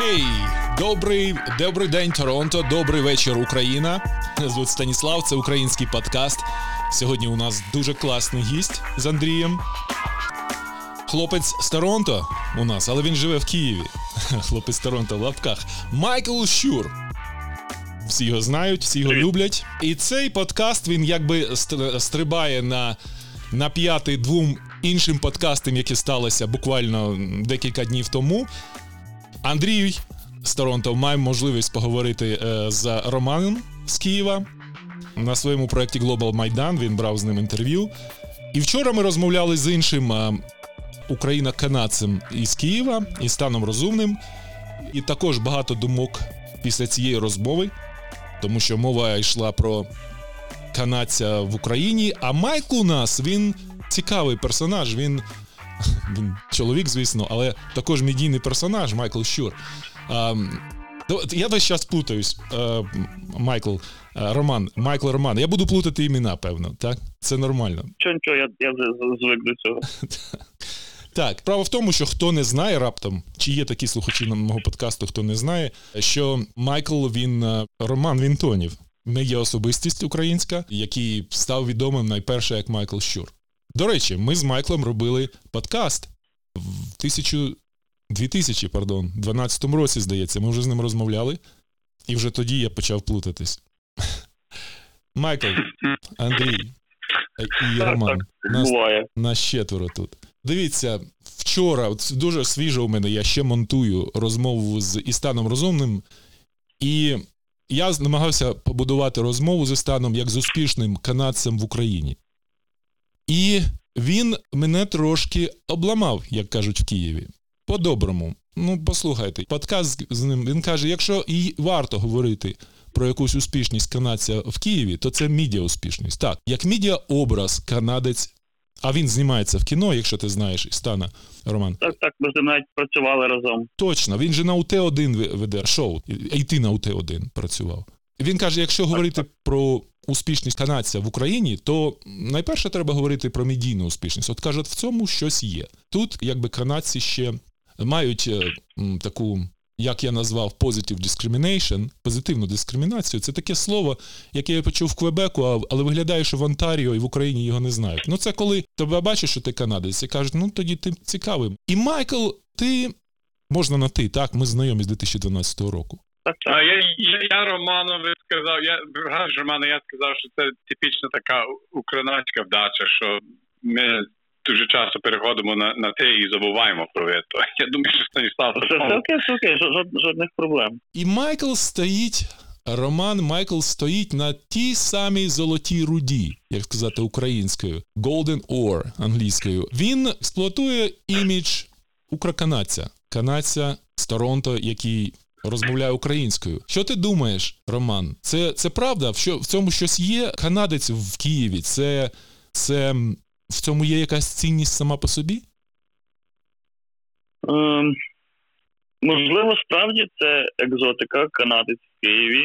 Хей! Добрий день, Торонто, добрий вечір, Україна. Мене звуть Станіслав, це український подкаст. Сьогодні у нас дуже класний гість з Андрієм. Хлопець з Торонто у нас, але він живе в Києві. Хлопець з Торонто в лапках. Майкл Щур. Всі його знають, всі його люблять. І цей подкаст, він якби стрибає на п'ятий двом іншим подкастам, які сталося буквально декілька днів тому. Андрій з Торонто має можливість поговорити з Романом з Києва. На своєму проєкті «Глобал Майдан» він брав з ним інтерв'ю. І вчора ми розмовляли з іншим українсько-канадцем із Києва, Істаном Розумним. І також багато думок після цієї розмови, тому що мова йшла про канадця в Україні. А Майкл у нас, він цікавий персонаж, він чоловік, звісно, але також медійний персонаж, Майкл Щур. Я весь час плутаюсь, Роман. Я буду плутати імена, певно, так? Це нормально. Нічого, я звик до цього. Так, справа в тому, що хто не знає раптом, чи є такі слухачі на мого подкасту, хто не знає, що Майкл, він Роман Вінтонів. Не є особистість українська, який став відомим найперше як Майкл Щур. До речі, ми з Майклом робили подкаст в 2012 році, здається. Ми вже з ним розмовляли, і вже тоді я почав плутатись. Майкл, Андрій і Роман. Нас четверо тут. Дивіться, вчора, дуже свіжо у мене, я ще монтую розмову з Істаном Розумним, і я намагався побудувати розмову з Істаном як з успішним канадцем в Україні. І він мене трошки обламав, як кажуть в Києві. По-доброму. Ну, послухайте, подкаст з ним, він каже, якщо і варто говорити про якусь успішність канадця в Києві, то це медіа-успішність. Так, як медіа-образ канадець, а він знімається в кіно, якщо ти знаєш, Істана, Роман. Так, ми з ним навіть працювали разом. Точно, він же на УТ-1 веде шоу, і ти на УТ-1 працював. Він каже, якщо говорити про успішність канадця в Україні, то найперше треба говорити про медійну успішність. От кажуть, в цьому щось є. Тут, якби, канадці ще мають таку, як я назвав, positive discrimination, позитивну дискримінацію. Це таке слово, яке я почув в Квебеку, але виглядає, що в Онтаріо і в Україні його не знають. Ну це коли тебе бачиш, що ти канадець, і кажуть, ну тоді ти цікавий. І Майкл, ти, можна на ти, так, ми знайомі з 2012 року. Я Романові сказав, я сказав, що це типічна така українська вдача, що ми дуже часто переходимо на те і забуваємо про це. Я думаю, що Станіслав... Це окей, жодних проблем. І Роман Майкл стоїть на тій самій золотій руді, як сказати українською, golden ore англійською. Він експлуатує імідж укроканадця, канадця з Торонто, який... розмовляє українською. Що ти думаєш, Роман? Це правда? В цьому щось є? Канадець в Києві? Це в цьому є якась цінність сама по собі? Можливо, справді це екзотика канадець в Києві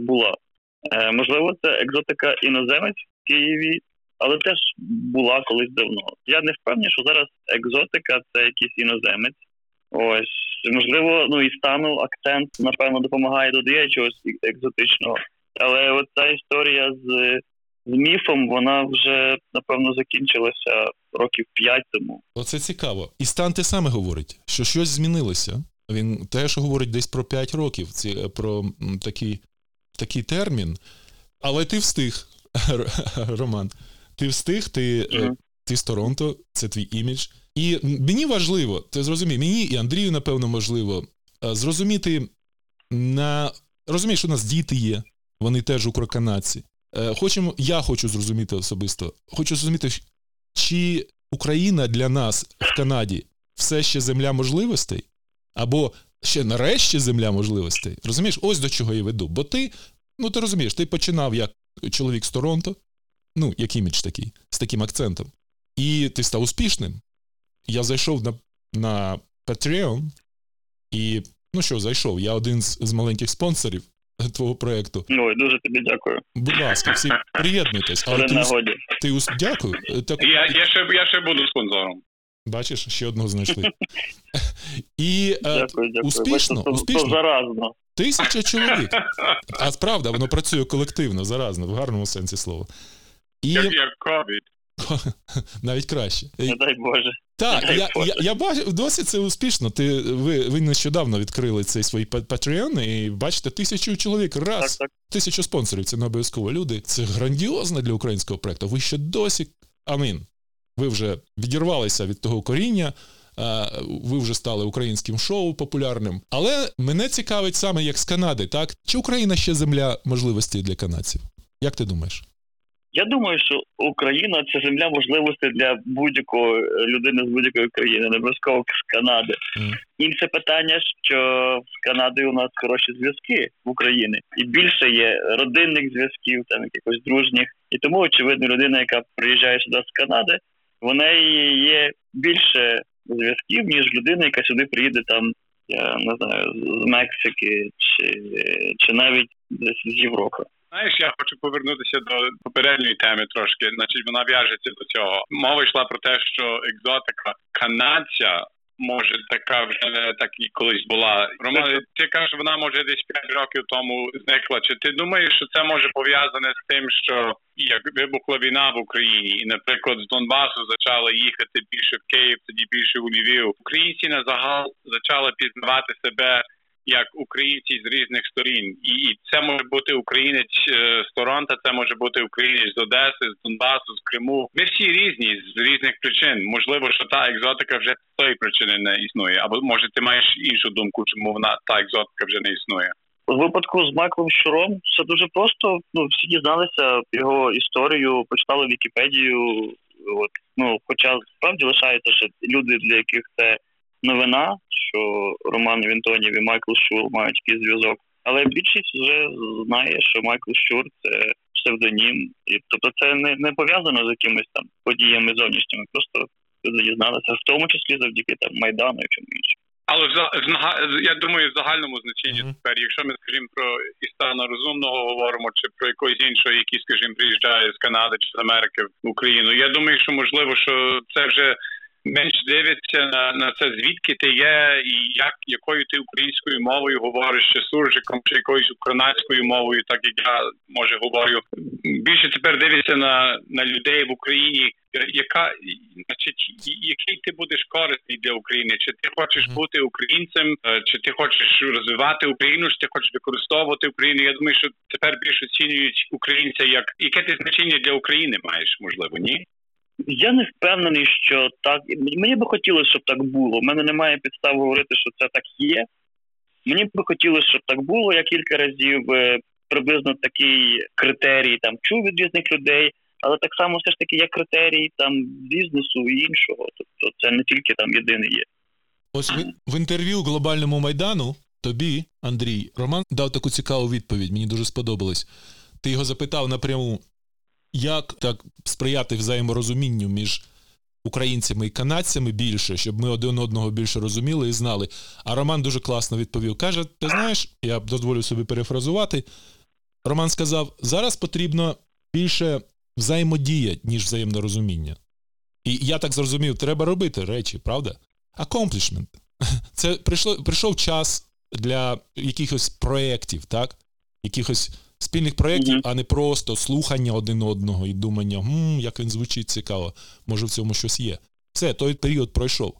була. Можливо, це екзотика іноземець в Києві, але теж була колись давно. Я не впевнений, що зараз екзотика – це якийсь іноземець. Ось, можливо, ну, і стану акцент, напевно, допомагає, додає чогось екзотичного. Але от ця історія з міфом, вона вже, напевно, закінчилася років 5 тому. Оце цікаво. І Стан те саме говорить, що щось змінилося. Він теж говорить десь про 5 років, про такий термін. Але ти встиг, Роман, ти з Торонто, це твій імідж. І мені важливо, ти зрозумій, мені і Андрію, напевно, можливо, зрозуміти, розумієш, що у нас діти є, вони теж укроканадці. Я хочу зрозуміти, чи Україна для нас в Канаді все ще земля можливостей, або ще нарешті земля можливостей. Розумієш, ось до чого я веду. Бо ти, ну ти розумієш, ти починав як чоловік з Торонто, ну, як імідж такий, з таким акцентом, і ти став успішним. Я зайшов на Patreon і, я один з маленьких спонсорів твого проєкту. Ой, дуже тобі дякую. Будь ласка, всі приєднуйтесь. Але дякую. Так... Я ще буду спонсором. Бачиш, ще одного знайшли. І дякую. Успішно. Заразно. 1000 чоловік. А справді, воно працює колективно, заразно, в гарному сенсі слова. І... Як COVID. Навіть краще. Не дай Боже. Так, я бачу, досі це успішно. Ви нещодавно відкрили цей свій Patreon і бачите 1000 чоловік раз. 1000 спонсорів, це не обов'язково люди. Це грандіозно для українського проєкту. Ви ще досі, ви вже відірвалися від того коріння, ви вже стали українським шоу популярним. Але мене цікавить саме як з Канади, так? Чи Україна ще земля можливостей для канадців? Як ти думаєш? Я думаю, що Україна – це земля можливостей для будь-якої людини з будь-якої країни, не обов'язково з Канади. Інше питання, що з Канадою у нас хороші зв'язки в Україні. І більше є родинних зв'язків, там якихось дружніх. І тому, очевидно, людина, яка приїжджає сюди з Канади, в неї є більше зв'язків, ніж людина, яка сюди приїде там, я не знаю, з Мексики чи навіть десь з Європи. Знаєш, я хочу повернутися до попередньої теми трошки, значить вона в'яжеться до цього. Мова йшла про те, що екзотика канадця може така вже не так і колись була. Роман, ти кажеш, вона може десь 5 років тому зникла. Чи ти думаєш, що це може пов'язане з тим, що як вибухла війна в Україні, і, наприклад, з Донбасу почали їхати більше в Київ, тоді більше у Львів. Українці на загал почали пізнавати себе як українці з різних сторін. І це може бути українець з Торонто, це може бути українець з Одеси, з Донбасу, з Криму. Ми всі різні, з різних причин. Можливо, що та екзотика вже з тої причини не існує. Або, може, ти маєш іншу думку, чому вона, та екзотика, вже не існує. У випадку з Майклом Щуром все дуже просто. Всі дізналися його історію, почитали Вікіпедію. Хоча, справді, лишається, що люди, для яких це новина, що Роман Вінтонів і Майкл Щур мають якийсь зв'язок. Але більшість вже знає, що Майкл Щур – це псевдонім. І, тобто це не пов'язано з якимись там подіями зовнішніми. Просто дізналися, в тому числі завдяки там Майдану і чому іншому. Але я думаю, в загальному значенні тепер, якщо ми, скажімо, про Істана Розумного говоримо, чи про якогось іншого, який, скажімо, приїжджає з Канади чи з Америки в Україну, я думаю, що можливо, що це вже менш дивиться на це, звідки ти є і якою ти українською мовою говориш, чи суржиком, чи якоюсь українською мовою, так як я, може, говорю. Більше тепер дивиться на людей в Україні, який ти будеш корисний для України. Чи ти хочеш бути українцем, чи ти хочеш розвивати Україну, чи ти хочеш використовувати Україну. Я думаю, що тепер більш оцінюють українця як... Яке ти значення для України маєш, можливо, ні? Я не впевнений, що так. Мені би хотілося, щоб так було. У мене немає підстав говорити, що це так є. Мені би хотілося, щоб так було. Я кілька разів приблизно такий критерій там чув від різних людей, але так само все ж таки є критерії там бізнесу і іншого. Тобто це не тільки там єдине є. Ось в інтерв'ю Глобальному Майдану тобі, Андрій, Роман дав таку цікаву відповідь. Мені дуже сподобалось. Ти його запитав напряму. Як так сприяти взаєморозумінню між українцями і канадцями більше, щоб ми один одного більше розуміли і знали? А Роман дуже класно відповів. Каже, ти знаєш, я дозволю собі перефразувати, Роман сказав, зараз потрібно більше взаємодія, ніж взаємне розуміння. І я так зрозумів, треба робити речі, правда? Accomplishment. Це прийшов час для якихось проєктів, так? Якихось спільних проєктів, а не просто слухання один одного і думання, як він звучить цікаво, може в цьому щось є. Все, той період пройшов.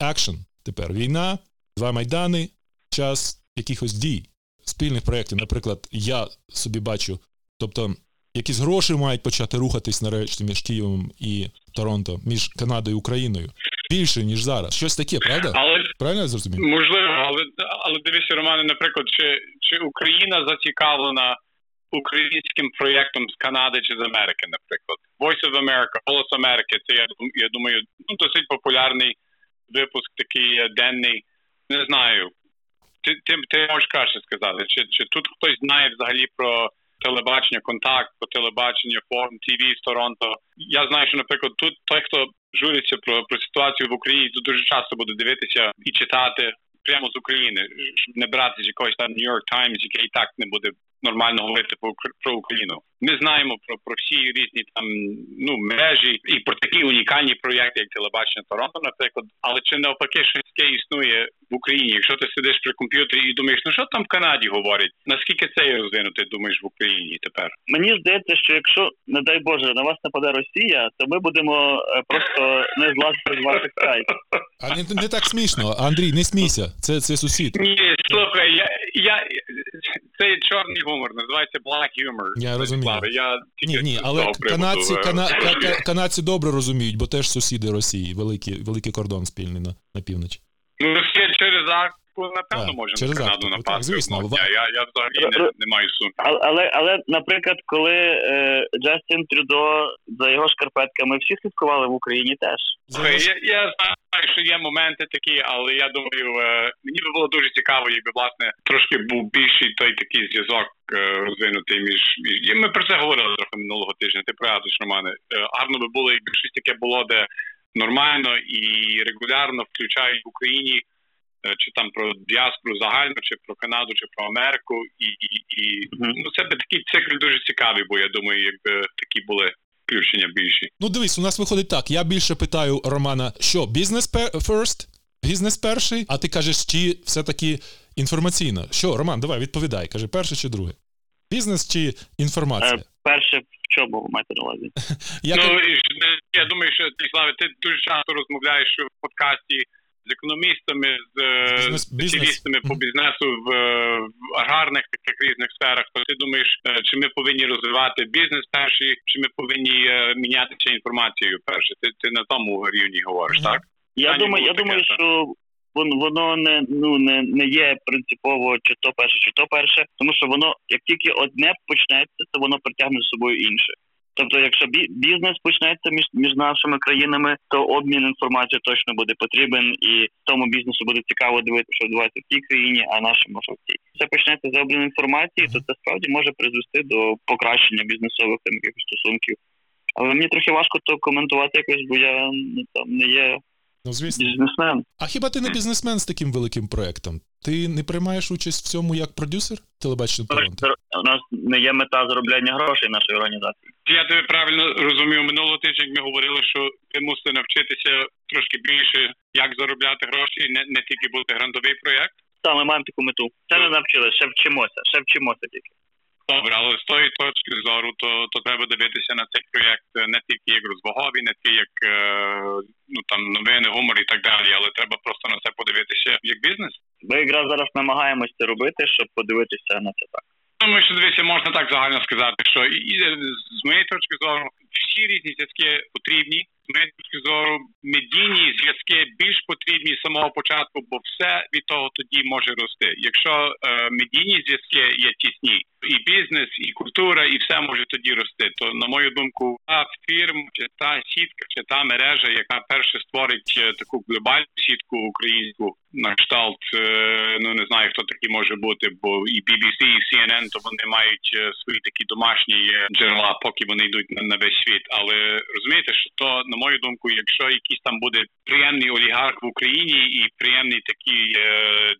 Акшн. Тепер війна, 2 майдани, час якихось дій, спільних проєктів. Наприклад, я собі бачу, тобто якісь гроші мають почати рухатись нарешті між Києвом і Торонто, між Канадою і Україною. Більше, ніж зараз. Щось таке, правда? Правильно я зрозумів? Можливо, але дивіться, Романе, наприклад, чи Україна зацікавлена українським проєктом з Канади чи з Америки, наприклад. Voice of America, Голос Америки, це, я думаю, досить популярний випуск, такий денний. Не знаю, ти можеш краще сказати, чи тут хтось знає взагалі про телебачення Контакт, про телебачення Форум ТВ з Торонто. Я знаю, що, наприклад, тут той, хто журиться про ситуацію в Україні, тут дуже часто буде дивитися і читати прямо з України, щоб не брати з якогось там New York Times, який і так не буде нормально говорити про Україну. Ми знаємо про всі різні там мережі і про такі унікальні проєкти, як Телебачення Торонто, наприклад. Але чи навпаки щось таке існує в Україні? Якщо ти сидиш при комп'ютері і думаєш, що там в Канаді говорять? Наскільки це є розвинуто, думаєш, в Україні тепер? Мені здається, що якщо, не дай Боже, на вас нападе Росія, то ми будемо просто не злазити з ваших край. А не так смішно, Андрій, не смійся, це сусід. Ні, слухай, це чорний гумор, називається black humor. Я розумію. Ні, але канадці добре розуміють, бо теж сусіди Росії, великий кордон спільний на півночі. Ну, ще через Арктику, напевно, можемо на Канаду напасти. Звісно. Я взагалі не маю сумнів. Але, наприклад, коли Джастин Трюдо за його шкарпетками всі слідкували в Україні теж. Я знаю, що є моменти такі, але я думаю, мені би було дуже цікаво, якби, власне, трошки був більший той такий зв'язок розвинутий між... Ми про це говорили трохи минулого тижня, ти пригадуєш, Романе. Гарно би було, якби щось таке було, де нормально і регулярно включають в Україні, чи там про діаспору загально, чи про Канаду, чи про Америку. Це би такий цикл дуже цікавий, бо я думаю, якби такі були включення більші. Ну дивись, у нас виходить так, я більше питаю Романа, що бізнес first, бізнес перший, а ти кажеш, чи все-таки інформаційно. Що, Роман, давай, відповідай, кажи, перше чи друге? Бізнес чи інформація? Перше. Чому ви маєте на увазі? Я думаю, що, Станіславе, ти дуже часто розмовляєш в подкасті з економістами, з спеціалістами по бізнесу в аграрних таких різних сферах. То ти думаєш, чи ми повинні розвивати бізнес перший, чи ми повинні мінятися інформацією перше? Ти на тому рівні говориш, так? Я думаю, що воно не є принципово чи то перше, тому що воно, як тільки одне почнеться, то воно притягне з собою інше. Тобто, якщо бізнес почнеться між нашими країнами, то обмін інформацією точно буде потрібен, і тому бізнесу буде цікаво дивитися, що відбувається в тій країні, а нашому в тій. Це почнеться з обміну інформації, то це справді може призвести до покращення бізнесових там якихось стосунків. Але мені трохи важко то коментувати якось, бо я не є... Ну, звісно. Бізнесмен. А хіба ти не бізнесмен з таким великим проєктом? Ти не приймаєш участь в цьому як продюсер телебачення Торонто? У нас не є мета заробляння грошей нашої організації. Я тебе правильно розумію. Минулого тижня ми говорили, що ти мусите навчитися трошки більше, як заробляти гроші, не тільки бути грантовий проєкт. Так, ми маємо таку мету. Це не навчилися, ще вчимося тільки. Добре, але з тої точки зору, то треба дивитися на цей проєкт не тільки як розвагові, не тільки як новини, гумор і так далі, але треба просто на це подивитися як бізнес. Ми якраз зараз намагаємось це робити, щоб подивитися на це так. Думаю, що, дивіться, можна так загально сказати, що і з моєї точки зору всі різні зв'язки потрібні. З моєї точки зору медійні зв'язки більш потрібні з самого початку, бо все від того тоді може рости. Якщо медійні зв'язки є тісні, і бізнес, і культура, і все може тоді рости, то, на мою думку, та фірма, чи та сітка, чи та мережа, яка перше створить таку глобальну сітку українську, на кшталт, не знаю, хто такі може бути, бо і BBC, і CNN, то вони мають свої такі домашні джерела, поки вони йдуть на весь світ. Але розумієте, що то, на мою думку, якщо якийсь там буде приємний олігарх в Україні і приємний такий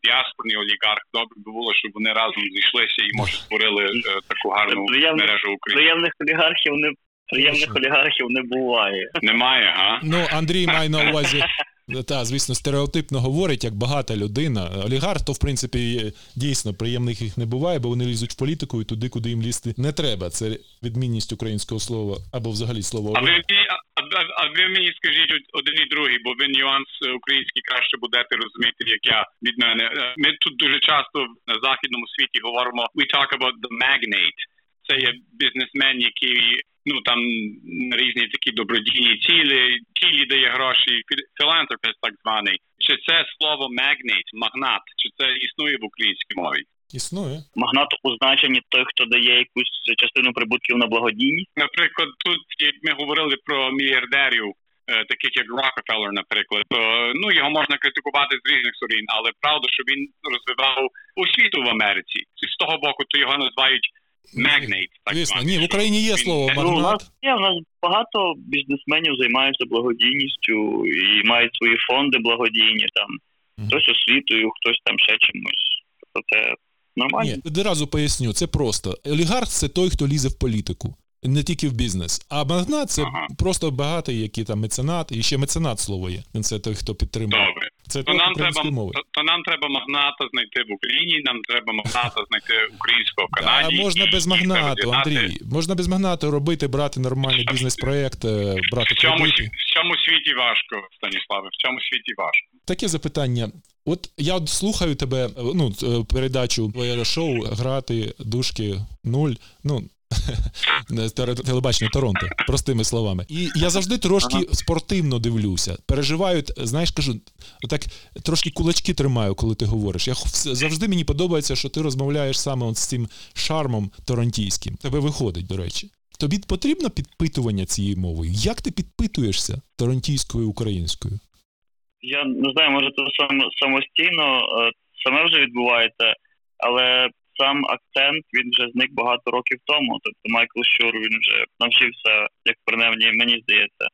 діаспорний олігарх, добре би було, щоб вони разом зійшлися і, може, створили таку гарну мережу України. Приємних олігархів не буває. Немає, а? Ну, Андрій має на увазі... Та, звісно, стереотипно говорить, як багата людина. Олігарх, то, в принципі, дійсно, приємних їх не буває, бо вони лізуть в політику і туди, куди їм лізти не треба. Це відмінність українського слова, або взагалі слова олігарх. А ви мені скажіть один і другий, бо ви нюанс український краще будете розуміти, як я від мене. Ми тут дуже часто на західному світі говоримо «we talk about the magnate». Це є бізнесмен, який... там різні такі добродійні цілі дає гроші, філантропіст так званий. Чи це слово магнат, чи це існує в українській мові? Існує. Магнат у значенні той, хто дає якусь частину прибутків на благодійність. Наприклад, тут, як ми говорили про мільярдерів, таких як Рокфеллер, наприклад, то, його можна критикувати з різних сторін, але правда, що він розвивав освіту в Америці. З того боку, то його називають магнат, так звісно. Ні, в Україні є слово магнат. У нас багато бізнесменів займаються благодійністю і мають свої фонди благодійні, там хтось освітою, хтось там ще чимось. Тобто це Нормально? Ні, одразу поясню, це просто. Олігарх – це той, хто лізе в політику. Не тільки в бізнес. А магнат – це просто багатий, який там меценат. І ще меценат слово є. Це той, хто підтримує. Добре. Це то, нам треба магната знайти в Україні, нам треба магната знайти українського в Канаді. А можна без магнату, Андрій. Можна без магнату робити, брати нормальний бізнес-проєкт, брати кредити. В цьому світі важко, Станіславе, в цьому світі важко. Таке запитання. От я слухаю тебе, ну, передачу твоє шоу «Грати, дужки, нуль», ну, Телебачення Торонто, простими словами. І я завжди трошки спортивно дивлюся. Переживаю, знаєш, кажу, так трошки кулачки тримаю, коли ти говориш. Завжди мені подобається, що ти розмовляєш саме от з цим шармом торонтійським. Тебе виходить, до речі. Тобі потрібно підпитування цією мовою? Як ти підпитуєшся торонтійською українською? Я не знаю, може це самостійно, саме вже відбувається, але сам акцент, він вже зник багато років тому. Тобто Майкл Щур, він вже навчився, як принаймні мені здається,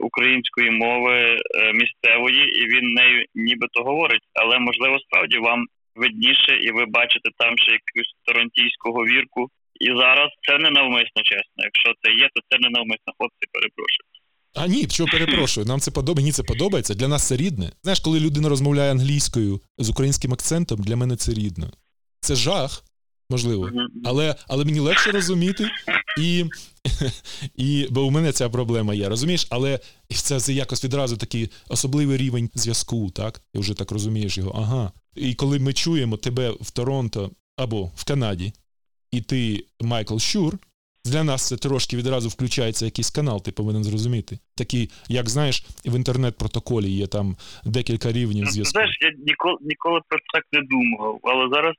української мови місцевої, і він нею нібито говорить. Але, можливо, справді вам видніше, і ви бачите там ще якусь торонтійську говірку. І зараз це не навмисно, чесно. Якщо це є, то це не навмисно. Хлопці, перепрошую. А ні, чого перепрошую, нам це подобається, мені це подобається, для нас це рідне. Знаєш, коли людина розмовляє англійською з українським акцентом, для мене це рідне. Це жах, можливо, але мені легше розуміти, і бо у мене ця проблема є, розумієш? Але це якось відразу такий особливий рівень зв'язку, так? Ти вже так розумієш його, ага. І коли ми чуємо тебе в Торонто або в Канаді, і ти Майкл Щур, для нас це трошки відразу включається якийсь канал, ти повинен зрозуміти. Такий, як знаєш, в інтернет-протоколі є там декілька рівнів зв'язку. Знаєш, я ніколи про так не думав, але зараз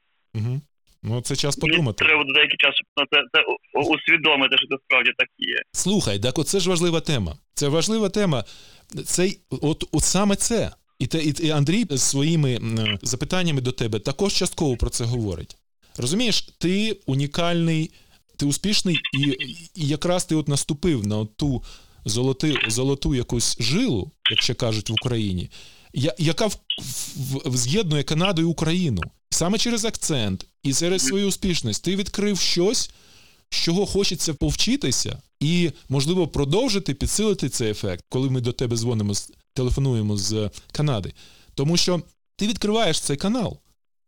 ну, це час подумати. Треба деякий час, щоб це усвідомити, що це справді так є. Слухай, так оце ж важлива тема. Це важлива тема. Це, от саме це. І Андрій з своїми запитаннями до тебе також частково про це говорить. Розумієш, ти унікальний, ти успішний, і якраз ти от наступив на ту золоту якусь жилу, як ще кажуть в Україні, яка з'єднує Канаду і Україну. Саме через акцент і через свою успішність ти відкрив щось, з чого хочеться повчитися і, можливо, продовжити, підсилити цей ефект, коли ми до тебе дзвонимо, телефонуємо з Канади. Тому що ти відкриваєш цей канал.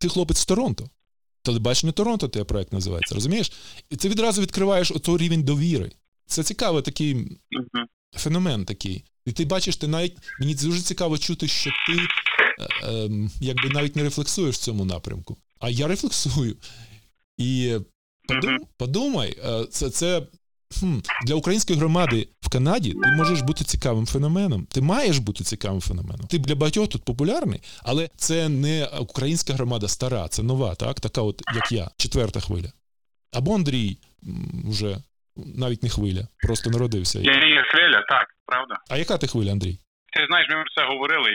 Ти хлопець з Торонто. Телебачення Торонто, твій проект називається, розумієш? І ти відразу відкриваєш оцей рівень довіри. Це цікавий такий феномен такий. І ти бачиш, ти навіть, мені дуже цікаво чути, що ти якби навіть не рефлексуєш в цьому напрямку. А я рефлексую. І подумай, це для української громади в Канаді ти можеш бути цікавим феноменом. Ти маєш бути цікавим феноменом. Ти для багатьох тут популярний, але це не українська громада стара, це нова, так? Така от, як я, четверта хвиля. Або Андрій вже навіть не хвиля, просто народився. Я не є хвиля, так, правда. А яка ти хвиля, Андрій? Ти знаєш, ми про це говорили,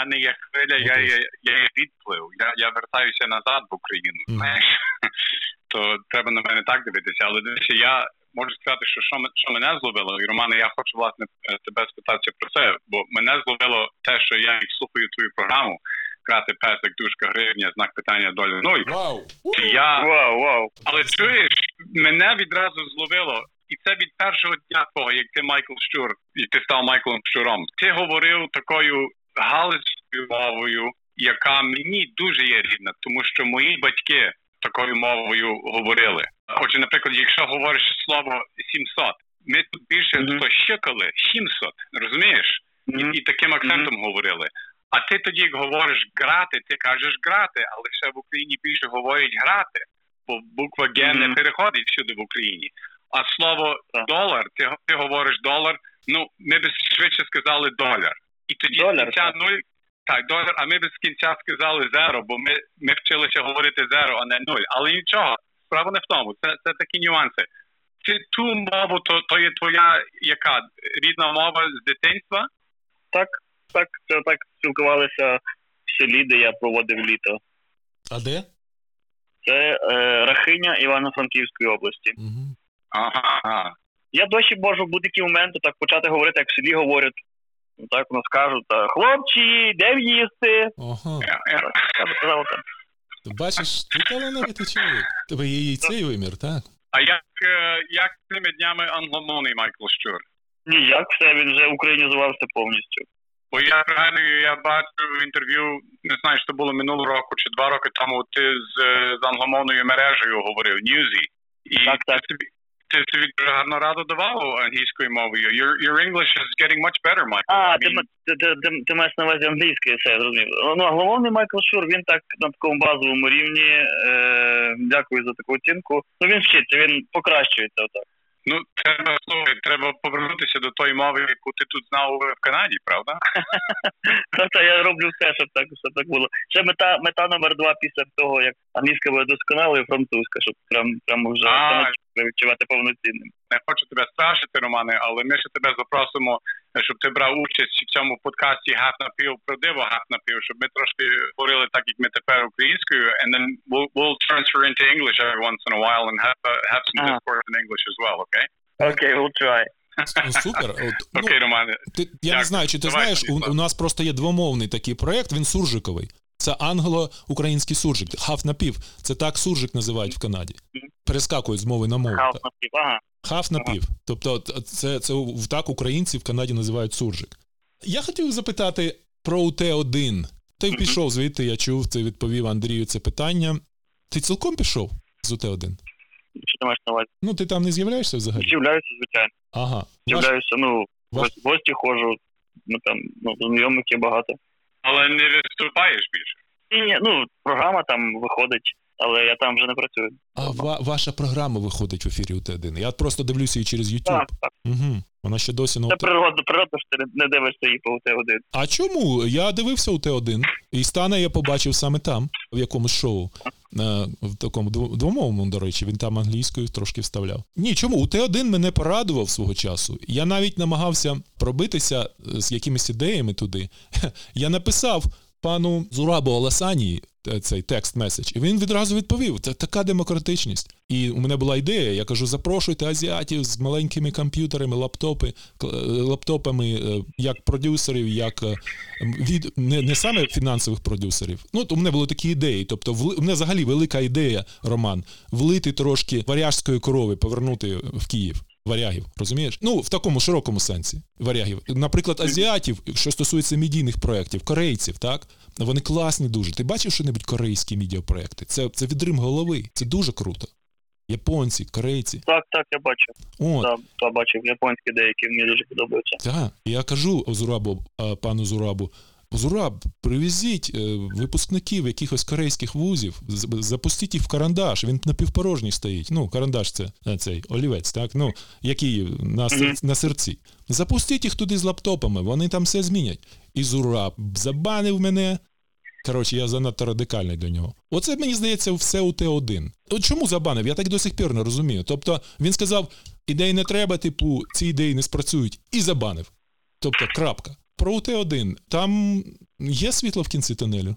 я не є хвиля, я є відплив, я вертаюся назад в Україну, знаєш, то треба на мене так дивитися, але дивіться, я можу сказати, що мене зловило, і, Романе, я хочу, власне, тебе спитатися про це, бо мене зловило те, що я слухаю твою програму, грати песик, дужка, гривня, знак питання, доля, нуль. Вау! Але чуєш, мене відразу зловило. І це від першого дня того, як ти Майкл Щур, і ти став Майклом Щуром, ти говорив такою галицькою мовою, яка мені дуже є рідна, тому що мої батьки такою мовою говорили. Отже, наприклад, якщо говориш слово 700, ми тут більше щикали 700, розумієш? І таким акцентом говорили. А ти тоді, як говориш грати, ти кажеш грати, але ще в Україні більше говорять грати, бо буква Г не переходить всюди в Україні. А слово долар, ти говориш долар, ну, ми б швидше сказали доляр. І тоді долар, кінця нуль, так, долар, а ми б з кінця сказали зеро, бо ми вчилися говорити зеро, а не нуль. Але нічого, справа не в тому, це такі нюанси. Це ту мову, то є твоя, яка, рідна мова з дитинства? Так, це так спілкувалися всі ліди, я проводив літо. А де? Це Рахиня Івано-Франківської області. Ага. Я досі можу в будь-який момент так почати говорити, як в селі говорять. Так у нас кажуть, хлопці, де їсти? Ага. Я б сказав так. Бачиш, ти талановитий чоловік. Тобі є і цей вимір, так? А як цими днями англомовний Майкл Щур? Ніяк, все, він вже українізувався повністю. Бо я пригадую, я бачив інтерв'ю, не знаю, що було минулого року чи 2 роки тому, ти з англомовною мережею говорив, Newsy. І так. Ти собі дуже гарно раду давав англійською мовою. Your English is getting much better, Michael. Ти маєш на увазі англійською, все, зрозумів. Ну, англомовний Майкл Щур, він так на такому базовому рівні, дякую за таку оцінку. Ну, він вчиться, він покращується отак. Ну, треба повернутися до тої мови, яку ти тут знав в Канаді, правда? Тобто я роблю все, щоб так було. Ще мета номер 2 після того, як англійська буде досконала, і французька, щоб прямо вже відчувати повноцінним. Не хочу тебе страшити, Романе, але ми ще тебе запросимо, щоб ти брав участь в цьому подкасті «Гав на пів» про диво «Гав на пів», щоб ми трошки говорили так, як ми тепер українською, and then we'll transfer into English every once in a while and have some discourse in English as well, okay? Okay, we'll try. Супер. Окей, Романе. Я не знаю, чи ти знаєш, у нас просто є двомовний такий проєкт, він суржиковий. Це англо-український суржик. «Гав на пів» – це так суржик називають в Канаді. Перескакують з мови на мову. «Гав на пів», ага. «Half на пів». Тобто це так українці в Канаді називають суржик. Я хотів запитати про УТ-1. Ти пішов звідти, я чув, ти відповів Андрію це питання. Ти цілком пішов з УТ-1? Що ти маєш на увазі? Ну, ти там не з'являєшся взагалі? З'являюся, звичайно. Ага. З'являюся, в гості ходжу, знайомих є багато. Але не виступаєш більше? Ні, програма там виходить. Але я там вже не працюю. А ваша програма виходить в ефірі УТ-1? Я просто дивлюся її через YouTube. Так. Угу. Вона ще досі... Це природно, що ти не дивишся її по УТ-1. А чому? Я дивився УТ-1. І Стана я побачив саме там, в якомусь шоу. В такому двомовому, до речі. Він там англійською трошки вставляв. Ні, чому? УТ-1 мене порадував свого часу. Я навіть намагався пробитися з якимись ідеями туди. Я написав пану Зурабу Аласанії цей текст-меседж. І він відразу відповів, це така демократичність. І у мене була ідея, я кажу, запрошуйте азіатів з маленькими комп'ютерами, лаптопами, як продюсерів, як не саме фінансових продюсерів. У мене були такі ідеї. Тобто, у мене взагалі велика ідея, Роман, влити трошки варяжської корови, повернути в Київ. Варягів, розумієш? В такому широкому сенсі варягів. Наприклад, азіатів, що стосується медійних проєктів, корейців, так? Вони класні дуже. Ти бачив що-небудь корейські медіапроєкти? Це відрим голови. Це дуже круто. Японці, корейці. Так, я бачив. Я бачив японські деякі, мені дуже подобаються. Так, я кажу пану Зурабу, Зураб, привезіть випускників якихось корейських вузів, запустіть їх в карандаш, він напівпорожній стоїть. Карандаш це цей олівець, так? Який на серці. Запустіть їх туди з лаптопами, вони там все змінять. І Зураб забанив мене. Коротше, я занадто радикальний до нього. Оце, мені здається, все у Т1. От чому забанив? Я так до сих пір не розумію. Тобто, він сказав, ідеї не треба, ці ідеї не спрацюють. І забанив. Тобто, крапка. Про УТ-1. Там є світло в кінці тунелю?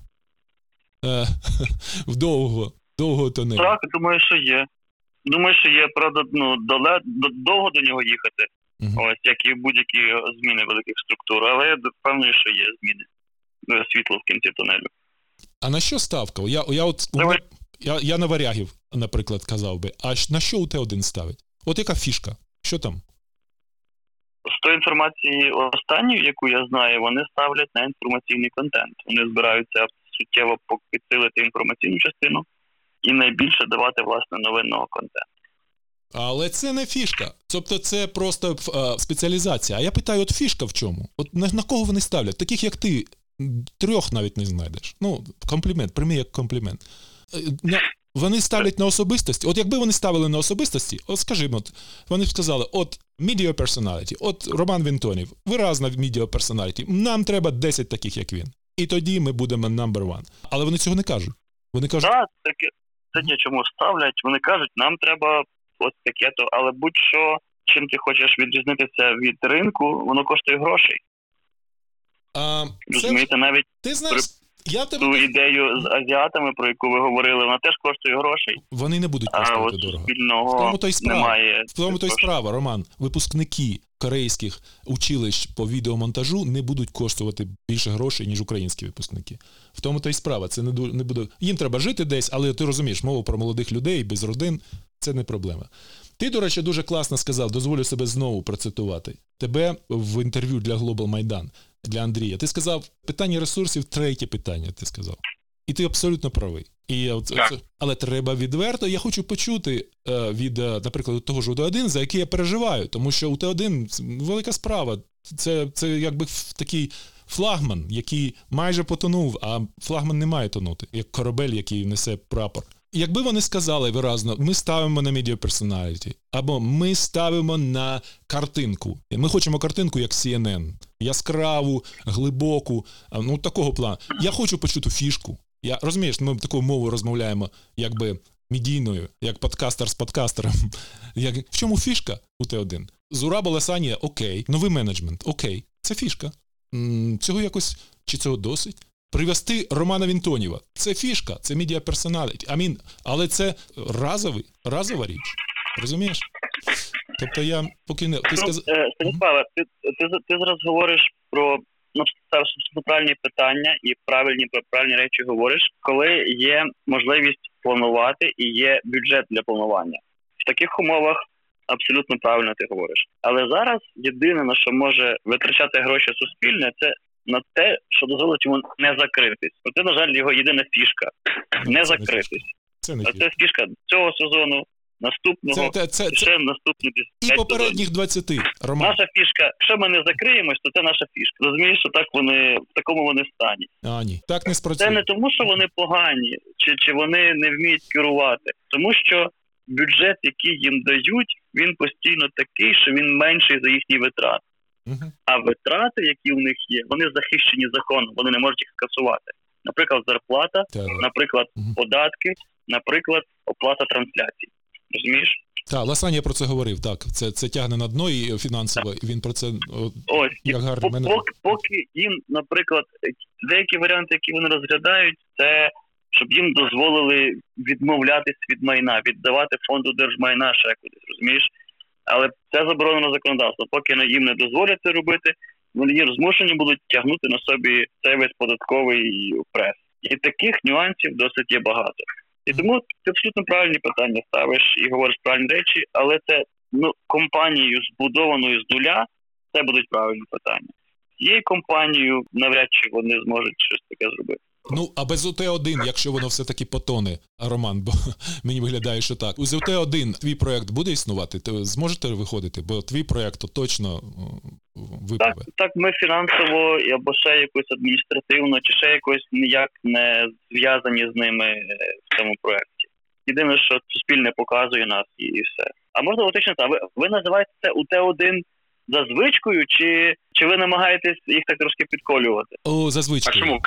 Довгого тунелю. Так, думаю, що є. Думаю, що є, правда, довго до нього їхати, Ось, як і будь-які зміни великих структур, але я впевнений, що є зміни. Світло в кінці тунелю. А на що ставка? Я на варягів, наприклад, казав би. А на що УТ-1 ставить? От яка фішка? Що там? З тої інформації останньої, яку я знаю, вони ставлять на інформаційний контент. Вони збираються суттєво підсилити інформаційну частину і найбільше давати, власне, новинного контенту. Але це не фішка. Тобто це просто спеціалізація. А я питаю, от фішка в чому? От на кого вони ставлять? Таких, як ти, 3 навіть не знайдеш. Комплімент, прийми як комплімент. Вони ставлять на особистості. От якби вони ставили на особистості, вони б сказали, media personality, Роман Вінтонів, виразна media personality, нам треба 10 таких, як він. І тоді ми будемо number one. Але вони цього не кажуть. Вони кажуть... Так, це чому ставлять. Вони кажуть, нам треба ось таке-то, але будь-що, чим ти хочеш відрізнитися від ринку, воно коштує грошей. Розумієте, навіть... Ти знаєш... Ту ідею з азіатами, про яку ви говорили, вона теж коштує грошей. Вони не будуть коштувати дорого. В тому то й справа, Роман. Випускники корейських училищ по відеомонтажу не будуть коштувати більше грошей, ніж українські випускники. В тому-то й справа. Це не буде... Їм треба жити десь, але ти розумієш, мова про молодих людей без родин – це не проблема. Ти, до речі, дуже класно сказав, дозволю себе знову процитувати, тебе в інтерв'ю для Global Майдан, для Андрія. Ти сказав, питання ресурсів – третє питання, ти сказав. І ти абсолютно правий. Але треба відверто, я хочу почути від, наприклад, того ж УТ-1, за який я переживаю, тому що УТ-1 – велика справа. Це якби такий флагман, який майже потонув, а флагман не має тонути, як корабель, який несе прапор. Якби вони сказали виразно, ми ставимо на медіаперсоналіті, або ми ставимо на картинку. Ми хочемо картинку, як CNN. Яскраву, глибоку, ну такого плану. Я хочу почути фішку. Я, розумієш, ми такою мовою розмовляємо, якби медійною, як подкастер з подкастером. В чому фішка у Т1? Зураб Аласанія, окей. Новий менеджмент, окей. Це фішка. Цього якось, чи цього досить? Привести Романа Вінтоніва. Це фішка, це медіаперсоналіті. Амін. Але це разова річ. Розумієш? Тобто я поки не... Станіславе, ти зараз говориш про... Ну, це правильні питання і правильні речі говориш, коли є можливість планувати і є бюджет для планування. В таких умовах абсолютно правильно ти говориш. Але зараз єдине, на що може витрачати гроші Суспільне, це на те, що дозволить йому не закритись. Проте, на жаль, його єдина фішка – не закритись. А це фішка цього сезону. Наступного, ще наступного. І попередніх 20, Роман. Наша фішка, якщо ми не закриємось, то це наша фішка. Розумієш, що так вони, в такому вони стані. А, ні. Так не спрацює. Це не тому, що вони погані, чи вони не вміють керувати. Тому що бюджет, який їм дають, він постійно такий, що він менший за їхні витрати. Угу. А витрати, які в них є, вони захищені законом, вони не можуть їх касувати. Наприклад, зарплата, наприклад, податки, наприклад, оплата трансляцій. Розумієш? Так, Ласанія про це говорив, так. Це тягне на дно і фінансово, і він про це... Поки їм, наприклад, деякі варіанти, які вони розглядають, це, щоб їм дозволили відмовлятись від майна, віддавати фонду держмайна ще кудись, розумієш? Але це заборонено законодавство. Поки їм не дозволять це робити, вони їм змушені будуть тягнути на собі цей весь податковий прес. І таких нюансів досить є багато. І тому ти абсолютно правильні питання ставиш і говориш правильні речі, але це, ну, компанією збудованою з нуля, це будуть правильні питання. Є компанією, навряд чи вони зможуть щось таке зробити. Ну, а без УТ-1, якщо воно все-таки потоне, Роман, бо мені виглядає, що так. З УТ-1 твій проєкт буде існувати? Ти зможете виходити? Бо твій проєкт точно випливе. Так, ми фінансово або ще якось адміністративно, чи ще якось ніяк не зв'язані з ними в цьому проєкті. Єдине, що Суспільне показує нас і все. А можна логічно так, ви називаєте це УТ-1 за звичкою, чи ви намагаєтесь їх так трошки підколювати? О, за звичкою. А чому?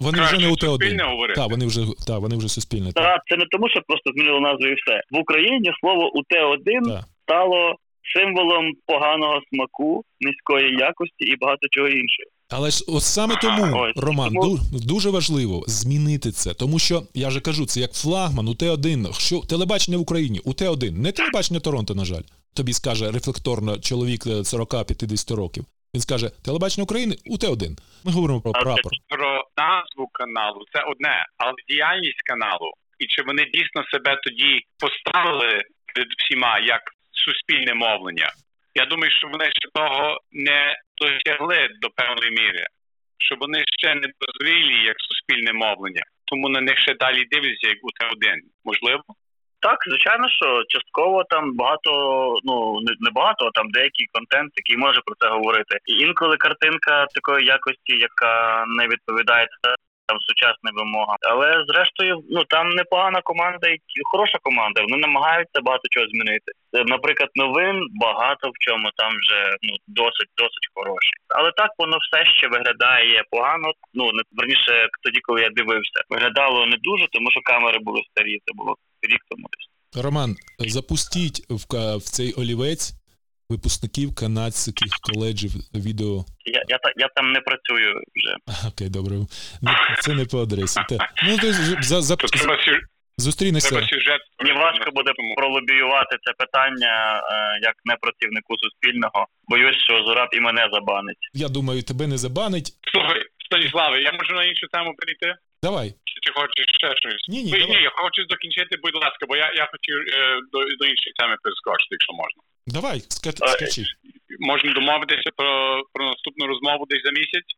Вони вже не УТ-1. Вони вже Суспільне. Так, це не тому, що просто змінили назву і все. В Україні слово УТ-1 стало символом поганого смаку, низької якості і багато чого іншого. Але ж от саме тому, Роман, дуже важливо змінити це. Тому що, я же кажу, це як флагман УТ-1. Що телебачення в Україні, УТ-1, не телебачення Торонто, на жаль. Тобі скаже рефлекторно чоловік 40-50 років. Він скаже, телебачення України, УТ-1. Ми говоримо про прапор. Про назву каналу, це одне, але діяльність каналу. І чи вони дійсно себе тоді поставили перед всіма як суспільне мовлення? Я думаю, що вони ще того не досягли до певної міри. Що вони ще не дозвілі як суспільне мовлення. Тому на них ще далі дивляться як УТ-1. Можливо? Так, звичайно, що частково там багато, ну, не багато, а там деякий контент, який може про це говорити. І інколи картинка такої якості, яка не відповідає там сучасним вимогам. Але, зрештою, ну, там непогана команда і хороша команда. Вони намагаються багато чого змінити. Наприклад, новин багато в чому там вже, ну, досить хороший. Але так воно все ще виглядає погано. Ну, верніше, тоді, коли я дивився, виглядало не дуже, тому що камери були старі, це було рік тому. Роман, запустіть в цей олівець випускників канадських коледжів відео. Я там не працюю вже. Окей, добре. Це не по адресі. Ну, то, зустрінеться. Треба сюжет. Мені важко буде пролобіювати це питання як не працівнику Суспільного. Боюсь, що Зураб і мене забанить. Я думаю, тебе не забанить. Слухай, Станіславе, я можу на іншу тему перейти? Давай. Чи хочеш ще щось? Ні, я хочу закінчити, будь ласка, бо я хочу до іншої теми перескочити, якщо можна. Давай, скачи. Можна домовитися про наступну розмову десь за місяць?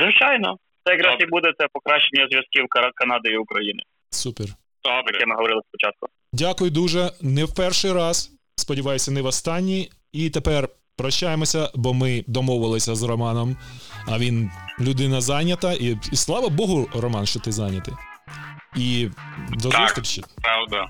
Звичайно. Це якраз і буде це покращення зв'язків Канади і України. Супер. Добре. Як ми говорили спочатку. Дякую дуже. Не в перший раз. Сподіваюся, не в останній. І тепер прощаємося, бо ми домовилися з Романом. А він людина зайнята. І слава Богу, Роман, що ти зайнятий. І до зустрічі. Так, правда.